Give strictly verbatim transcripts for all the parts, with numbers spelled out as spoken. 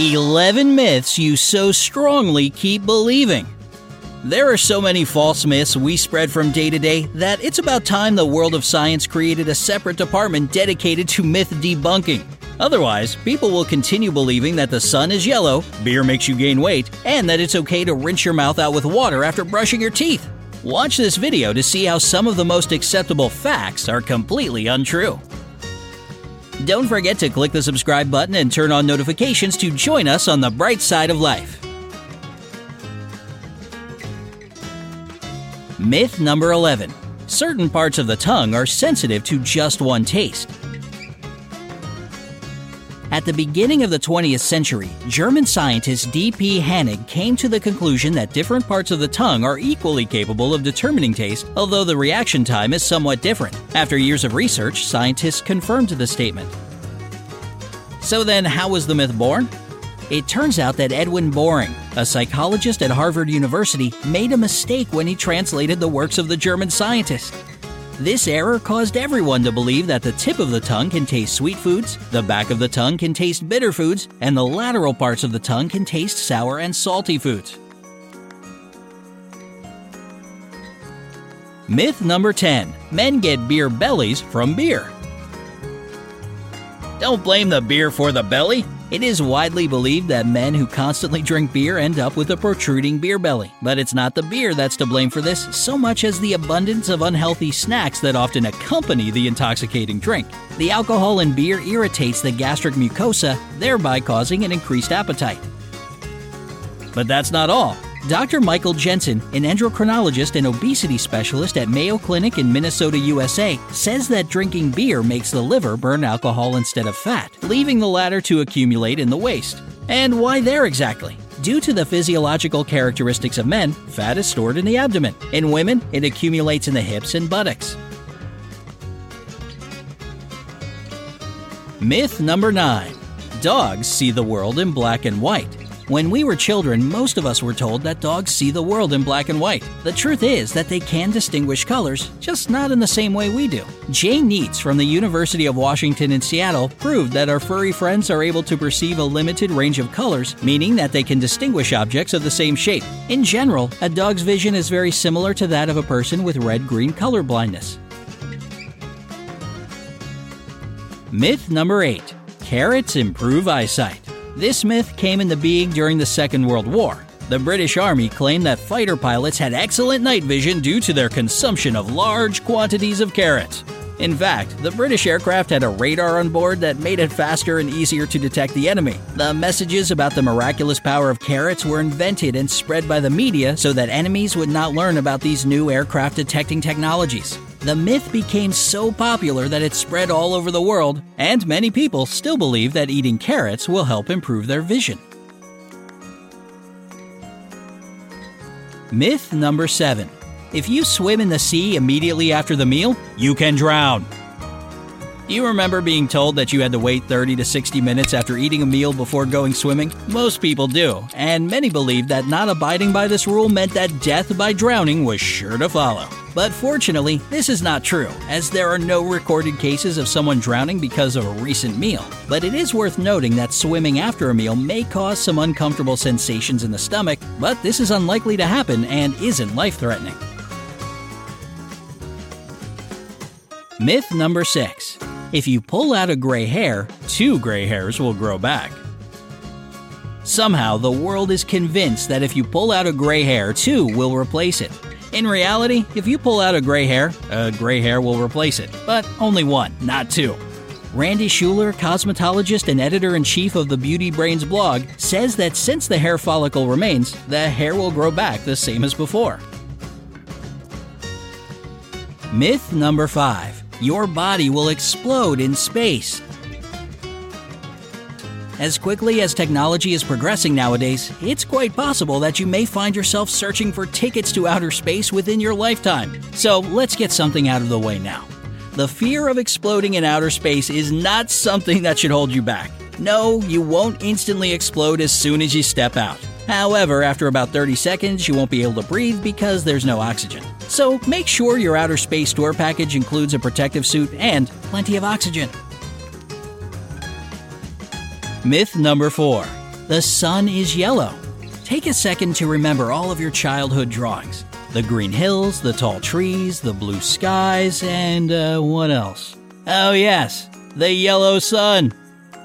eleven myths you so strongly keep believing. There are so many false myths we spread from day to day that it's about time the world of science created a separate department dedicated to myth debunking. Otherwise, people will continue believing that the sun is yellow, beer makes you gain weight, and that it's okay to rinse your mouth out with water after brushing your teeth. Watch this video to see how some of the most acceptable facts are completely untrue. Don't forget to click the subscribe button and turn on notifications to join us on the bright side of life. Myth number eleven. Certain parts of the tongue are sensitive to just one taste. At the beginning of the twentieth century, German scientist D. P. Hänig came to the conclusion that different parts of the tongue are equally capable of determining taste, although the reaction time is somewhat different. After years of research, scientists confirmed the statement. So then, how was the myth born? It turns out that Edwin Boring, a psychologist at Harvard University, made a mistake when he translated the works of the German scientist. This error caused everyone to believe that the tip of the tongue can taste sweet foods, the back of the tongue can taste bitter foods, and the lateral parts of the tongue can taste sour and salty foods. Myth number ten. Men get beer bellies from beer. Don't blame the beer for the belly. It is widely believed that men who constantly drink beer end up with a protruding beer belly. But it's not the beer that's to blame for this, so much as the abundance of unhealthy snacks that often accompany the intoxicating drink. The alcohol in beer irritates the gastric mucosa, thereby causing an increased appetite. But that's not all. Doctor Michael Jensen, an endocrinologist and obesity specialist at Mayo Clinic in Minnesota, U S A, says that drinking beer makes the liver burn alcohol instead of fat, leaving the latter to accumulate in the waist. And why there exactly? Due to the physiological characteristics of men, fat is stored in the abdomen. In women, it accumulates in the hips and buttocks. Myth number nine. Dogs see the world in black and white. When we were children, most of us were told that dogs see the world in black and white. The truth is that they can distinguish colors, just not in the same way we do. Jane Neitz from the University of Washington in Seattle proved that our furry friends are able to perceive a limited range of colors, meaning that they can distinguish objects of the same shape. In general, a dog's vision is very similar to that of a person with red-green color blindness. Myth number eight. Carrots improve eyesight. This myth came into being during the Second World War. The British Army claimed that fighter pilots had excellent night vision due to their consumption of large quantities of carrots. In fact, the British aircraft had a radar on board that made it faster and easier to detect the enemy. The messages about the miraculous power of carrots were invented and spread by the media so that enemies would not learn about these new aircraft detecting technologies. The myth became so popular that it spread all over the world, and many people still believe that eating carrots will help improve their vision. Myth number seven. If you swim in the sea immediately after the meal, you can drown. Do you remember being told that you had to wait thirty to sixty minutes after eating a meal before going swimming? Most people do, and many believed that not abiding by this rule meant that death by drowning was sure to follow. But fortunately, this is not true, as there are no recorded cases of someone drowning because of a recent meal. But it is worth noting that swimming after a meal may cause some uncomfortable sensations in the stomach, but this is unlikely to happen and isn't life-threatening. Myth number six. If you pull out a gray hair, two gray hairs will grow back. Somehow, the world is convinced that if you pull out a gray hair, two will replace it. In reality, if you pull out a gray hair, a gray hair will replace it, but only one, not two. Randy Schuler, cosmetologist and editor-in-chief of the Beauty Brains blog, says that since the hair follicle remains, the hair will grow back the same as before. Myth number five. Your body will explode in space. As quickly as technology is progressing nowadays, it's quite possible that you may find yourself searching for tickets to outer space within your lifetime. So let's get something out of the way now. The fear of exploding in outer space is not something that should hold you back. No, you won't instantly explode as soon as you step out. However, after about thirty seconds, you won't be able to breathe because there's no oxygen. So make sure your outer space tour package includes a protective suit and plenty of oxygen. Myth number four. The sun is yellow. Take a second to remember all of your childhood drawings. The green hills, the tall trees, the blue skies, and uh, what else? Oh yes, the yellow sun.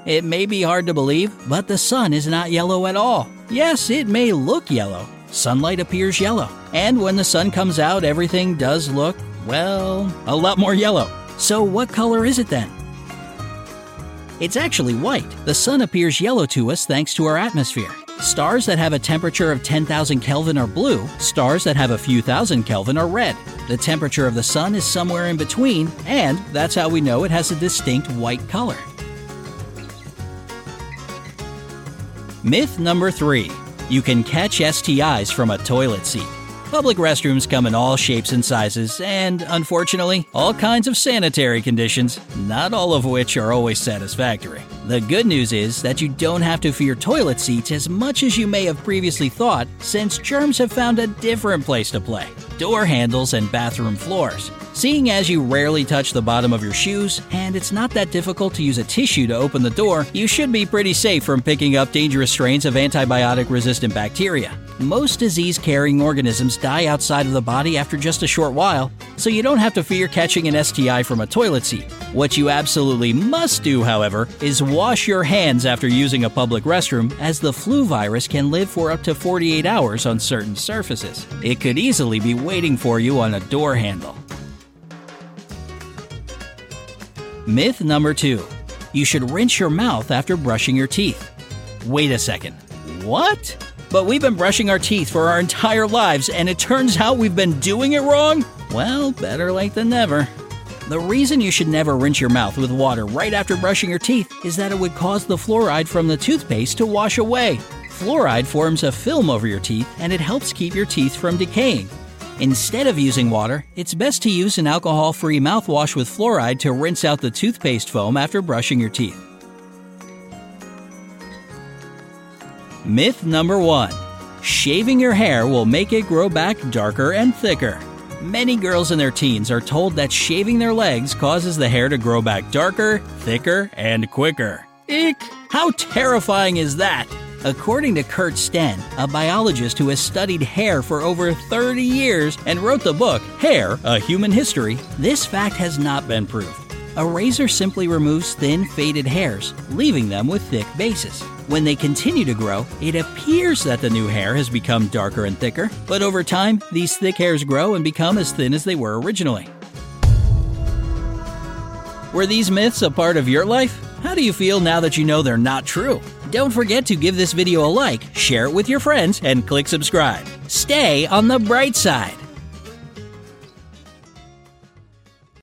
It may be hard to believe, but the sun is not yellow at all. Yes, it may look yellow. Sunlight appears yellow. And when the sun comes out, everything does look, well, a lot more yellow. So what color is it then? It's actually white. The sun appears yellow to us thanks to our atmosphere. Stars that have a temperature of ten thousand Kelvin are blue. Stars that have a few thousand Kelvin are red. The temperature of the sun is somewhere in between, and that's how we know it has a distinct white color. Myth number three. You can catch S T Is from a toilet seat. Public restrooms come in all shapes and sizes, and, unfortunately, all kinds of sanitary conditions, not all of which are always satisfactory. The good news is that you don't have to fear toilet seats as much as you may have previously thought, since germs have found a different place to play: door handles and bathroom floors. Seeing as you rarely touch the bottom of your shoes, and it's not that difficult to use a tissue to open the door, you should be pretty safe from picking up dangerous strains of antibiotic-resistant bacteria. Most disease-carrying organisms die outside of the body after just a short while, so you don't have to fear catching an S T I from a toilet seat. What you absolutely must do, however, is wash your hands after using a public restroom, as the flu virus can live for up to forty-eight hours on certain surfaces. It could easily be waiting for you on a door handle. Myth number two. You should rinse your mouth after brushing your teeth. Wait a second. What? But we've been brushing our teeth for our entire lives, and it turns out we've been doing it wrong? Well, better late than never. The reason you should never rinse your mouth with water right after brushing your teeth is that it would cause the fluoride from the toothpaste to wash away. Fluoride forms a film over your teeth, and it helps keep your teeth from decaying. Instead of using water, it's best to use an alcohol-free mouthwash with fluoride to rinse out the toothpaste foam after brushing your teeth. Myth number one. Shaving your hair will make it grow back darker and thicker. Many girls in their teens are told that shaving their legs causes the hair to grow back darker, thicker, and quicker. Eek! How terrifying is that? According to Kurt Sten, a biologist who has studied hair for over thirty years and wrote the book Hair, A Human History, this fact has not been proved. A razor simply removes thin, faded hairs, leaving them with thick bases. When they continue to grow, it appears that the new hair has become darker and thicker, but over time, these thick hairs grow and become as thin as they were originally. Were these myths a part of your life? How do you feel now that you know they're not true? Don't forget to give this video a like, share it with your friends, and click subscribe. Stay on the bright side!